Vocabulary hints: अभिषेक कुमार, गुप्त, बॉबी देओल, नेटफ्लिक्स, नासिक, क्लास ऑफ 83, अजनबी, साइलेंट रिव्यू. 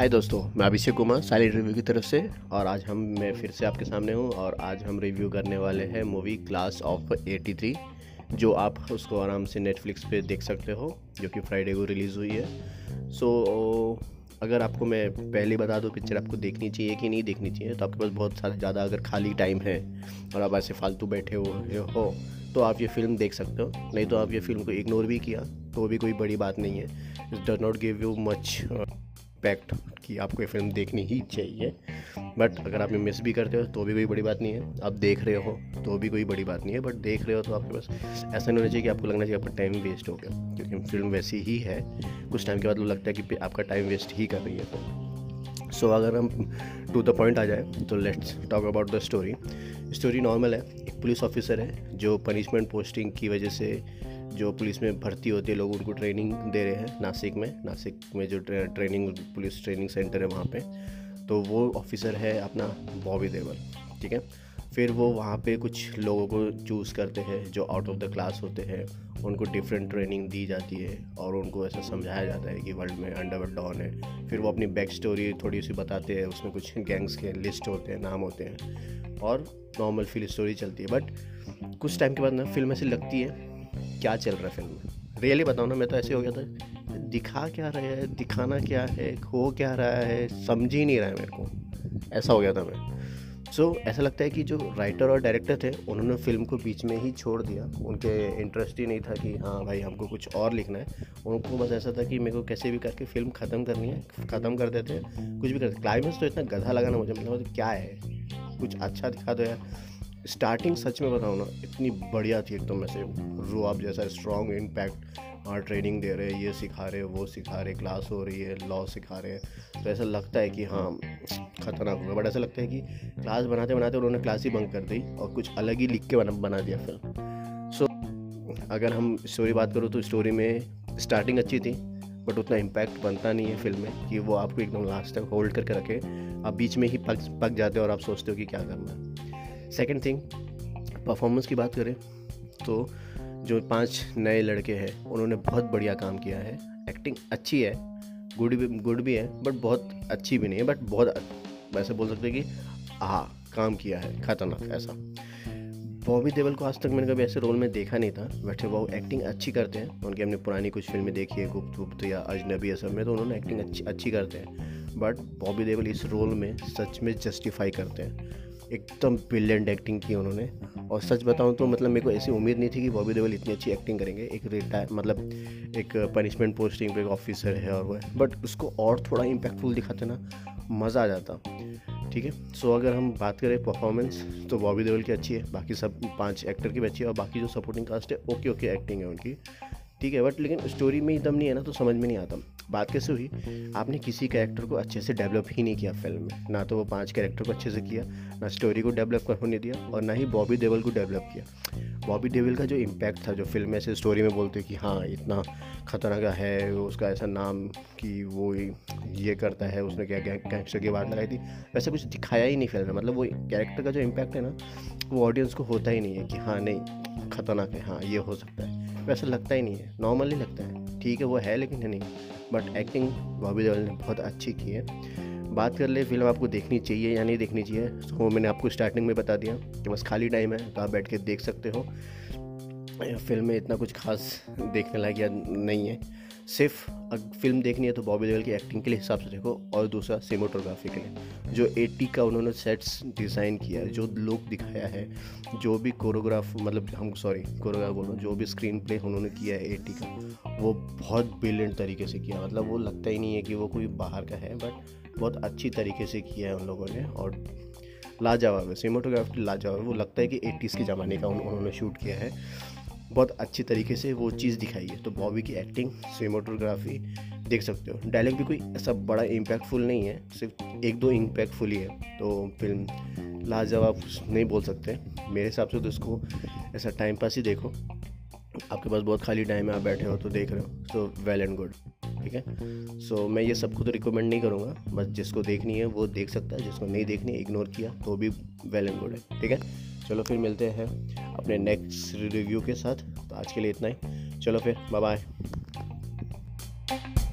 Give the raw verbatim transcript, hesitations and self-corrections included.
हाय दोस्तों, मैं अभिषेक कुमार साइलेंट रिव्यू की तरफ से, और आज हम मैं फिर से आपके सामने हूँ। और आज हम रिव्यू करने वाले हैं मूवी क्लास ऑफ तिरासी, जो आप उसको आराम से नेटफ्लिक्स पे देख सकते हो, जो कि फ्राइडे को रिलीज़ हुई है। सो so, अगर आपको मैं पहले बता दूँ पिक्चर आपको देखनी चाहिए कि नहीं देखनी चाहिए, तो आपके पास बहुत सारा ज़्यादा अगर खाली टाइम है और आप ऐसे फालतू बैठे हो तो आप ये फ़िल्म देख सकते हो। नहीं तो आप ये फ़िल्म को इग्नोर भी किया तो भी कोई बड़ी बात नहीं है। It does not give you much pact कि आपको ये फिल्म देखनी ही चाहिए, बट अगर आप ये मिस भी करते हो तो भी कोई बड़ी बात नहीं है। आप देख रहे हो तो भी कोई बड़ी बात नहीं है, बट देख रहे हो तो आपके पास ऐसा नहीं होना चाहिए कि आपको लगना चाहिए आपका टाइम वेस्ट हो गया, क्योंकि फिल्म वैसी ही है। कुछ टाइम के बाद वो लगता है कि आपका टाइम वेस्ट ही कर रही है फिल्म। सो so, अगर हम टू द पॉइंट आ जाए तो let's talk about the story. Story normal है। एक पुलिस ऑफिसर है जो पनिशमेंट पोस्टिंग की वजह से, जो पुलिस में भर्ती होते लोग उनको ट्रेनिंग दे रहे हैं नासिक में। नासिक में जो ट्रेनिंग पुलिस ट्रेनिंग सेंटर है वहाँ पे, तो वो ऑफिसर है अपना बॉबी देओल, ठीक है। फिर वो वहाँ पे कुछ लोगों को चूज़ करते हैं जो आउट ऑफ द क्लास होते हैं, उनको डिफरेंट ट्रेनिंग दी जाती है और उनको ऐसा समझाया जाता है कि वर्ल्ड में अंडरवर्ल्ड डॉन है। फिर वो अपनी बैक स्टोरी थोड़ी सी बताते हैं, उसमें कुछ गैंग्स के लिस्ट होते हैं, नाम होते हैं, और नॉर्मल फिल्म स्टोरी चलती है। बट कुछ टाइम के बाद ना फिल्म ऐसी लगती है क्या चल रहा है फिल्म में, रियली बताओ ना, मैं तो ऐसे हो गया था, दिखा क्या रहा है, दिखाना क्या है, हो क्या रहा है, समझ ही नहीं रहा है मेरे को, ऐसा हो गया था मैं। सो so, ऐसा लगता है कि जो राइटर और डायरेक्टर थे उन्होंने फिल्म को बीच में ही छोड़ दिया। उनके इंटरेस्ट ही नहीं था कि हाँ भाई हमको कुछ और लिखना है, उनको बस ऐसा था कि मेरे को कैसे भी करके फिल्म ख़त्म करनी है। ख़त्म कर देते हैं, कुछ भी करते। क्लाइमेक्स तो इतना गधा लगा ना मुझे, मतलब तो क्या है, कुछ अच्छा दिखा दो यार। स्टार्टिंग सच में बताऊँ ना इतनी बढ़िया थी एकदम, ऐसे रूआब जैसा स्ट्रॉन्ग इम्पैक्ट। हाँ, ट्रेनिंग दे रहे हैं, ये सिखा रहे, वो सिखा रहे, क्लास हो रही है, लॉ सिखा रहे हैं, तो ऐसा लगता है कि हाँ खतरनाक होगा। बट ऐसा लगता है कि क्लास बनाते बनाते उन्होंने क्लास ही बंक कर दी और कुछ अलग ही लिख के बना बना दिया फिल्म। सो so, अगर हम स्टोरी बात करूँ तो स्टोरी में स्टार्टिंग अच्छी थी, बट उतना इम्पैक्ट बनता नहीं है फिल्म में कि वो आपको एकदम लास्ट तक होल्ड करके रखे। आप बीच में ही पक पक जाते हो और आप सोचते हो कि क्या करना है। सेकेंड थिंग, परफॉर्मेंस की बात करें तो जो पांच नए लड़के हैं उन्होंने बहुत बढ़िया काम किया है। एक्टिंग अच्छी है, गुड भी गुड भी है, बट बहुत अच्छी भी नहीं है, बट बहुत वैसे बोल सकते हैं कि हाँ काम किया है खतरनाक। ऐसा बॉबी देओल को आज तक मैंने कभी ऐसे रोल में देखा नहीं था, बट वो एक्टिंग अच्छी करते हैं। उनकी हमने पुरानी कुछ फिल्में देखी है, गुप्त गुप्त या अजनबी, ऐसा में तो उन्होंने एक्टिंग अच्छी अच्छी करते हैं, बट बॉबी देओल इस रोल में सच में जस्टिफाई करते हैं। एकदम ब्रिलियंट एक्टिंग की उन्होंने। और सच बताऊं तो मतलब मेरे को ऐसी उम्मीद नहीं थी कि बॉबी देओल इतनी अच्छी एक्टिंग करेंगे। एक रिटायर मतलब एक पनिशमेंट पोस्टिंग पे एक ऑफिसर है और वो है, बट उसको और थोड़ा इम्पैक्टफुल दिखाते ना मज़ा आ जाता, ठीक है। सो अगर हम बात करें परफॉर्मेंस तो बॉबी देओल की अच्छी है, बाकी सब पाँच एक्टर की भी अच्छी है, और बाकी जो सपोर्टिंग कास्ट है ओके ओके एक्टिंग है उनकी, ठीक है। बट लेकिन स्टोरी में एकदम नहीं है ना, तो समझ में नहीं आता बात कैसे हुई। आपने किसी कैरेक्टर को अच्छे से डेवलप ही नहीं किया फिल्म में, ना तो वो पांच कैरेक्टर को अच्छे से किया, ना स्टोरी को डेवलप कर होने दिया, और ना ही बॉबी देओल को डेवलप किया। बॉबी देओल का जो इम्पैक्ट था, जो फिल्म ऐसे स्टोरी में बोलते कि हाँ इतना खतरनाक है, उसका ऐसा नाम कि वो ये करता है, उसने क्या गैंगस्टर की बात लगाई थी, वैसे कुछ दिखाया ही नहीं फिल्म में। मतलब वो कैरेक्टर का जो इम्पैक्ट है ना वो ऑडियंस को होता ही नहीं है कि हाँ नहीं खतरनाक है, हाँ ये हो सकता है, वैसा लगता ही नहीं है, नॉर्मली लगता है, ठीक है वो है लेकिन है नहीं। बट एक्टिंग बॉबी देओल ने बहुत अच्छी की है। बात कर ले फिल्म आपको देखनी चाहिए या नहीं देखनी चाहिए, तो मैंने आपको स्टार्टिंग में बता दिया कि बस खाली टाइम है तो आप बैठ के देख सकते हो। फिल्म में इतना कुछ खास देखने लायक या नहीं है। सिर्फ अगर फिल्म देखनी है तो बॉबी देओल की एक्टिंग के हिसाब से देखो, और दूसरा सिनेमेटोग्राफी के लिए जो अस्सी का उन्होंने सेट्स डिज़ाइन किया है, जो लुक दिखाया है, जो भी कोरियोग्राफ मतलब हम सॉरी कोरियोग्राफ बोलो जो भी स्क्रीन प्ले उन्होंने किया है अस्सी का, वो बहुत ब्रिलियंट तरीके से किया। मतलब वो लगता ही नहीं है कि वो कोई बाहर का है, बट बहुत अच्छी तरीके से किया है उन लोगों ने। और लाजवाब है सिनेमेटोग्राफी, लाजवाब, वो लगता है कि अस्सी के ज़माने का उन्होंने शूट किया है, बहुत अच्छी तरीके से वो चीज़ दिखाई है। तो बॉबी की एक्टिंग, सिनेमेटोग्राफी देख सकते हो। डायलॉग भी कोई ऐसा बड़ा इम्पैक्टफुल नहीं है, सिर्फ एक दो इम्पैक्टफुल ही है, तो फिल्म लाजवाब नहीं बोल सकते मेरे हिसाब से। तो इसको ऐसा टाइम पास ही देखो, आपके पास बहुत खाली टाइम है, आप बैठे हो तो देख रहे हो, सो वेल एंड गुड, ठीक है। सो so, मैं ये सबको तो रिकमेंड नहीं करूँगा, बस जिसको देखनी है वो देख सकता है, जिसको नहीं देखनी इग्नोर किया तो भी वेल एंड गुड है, ठीक है। चलो फिर मिलते हैं अपने नेक्स्ट रिव्यू के साथ, तो आज के लिए इतना ही। चलो फिर, बाय बाय।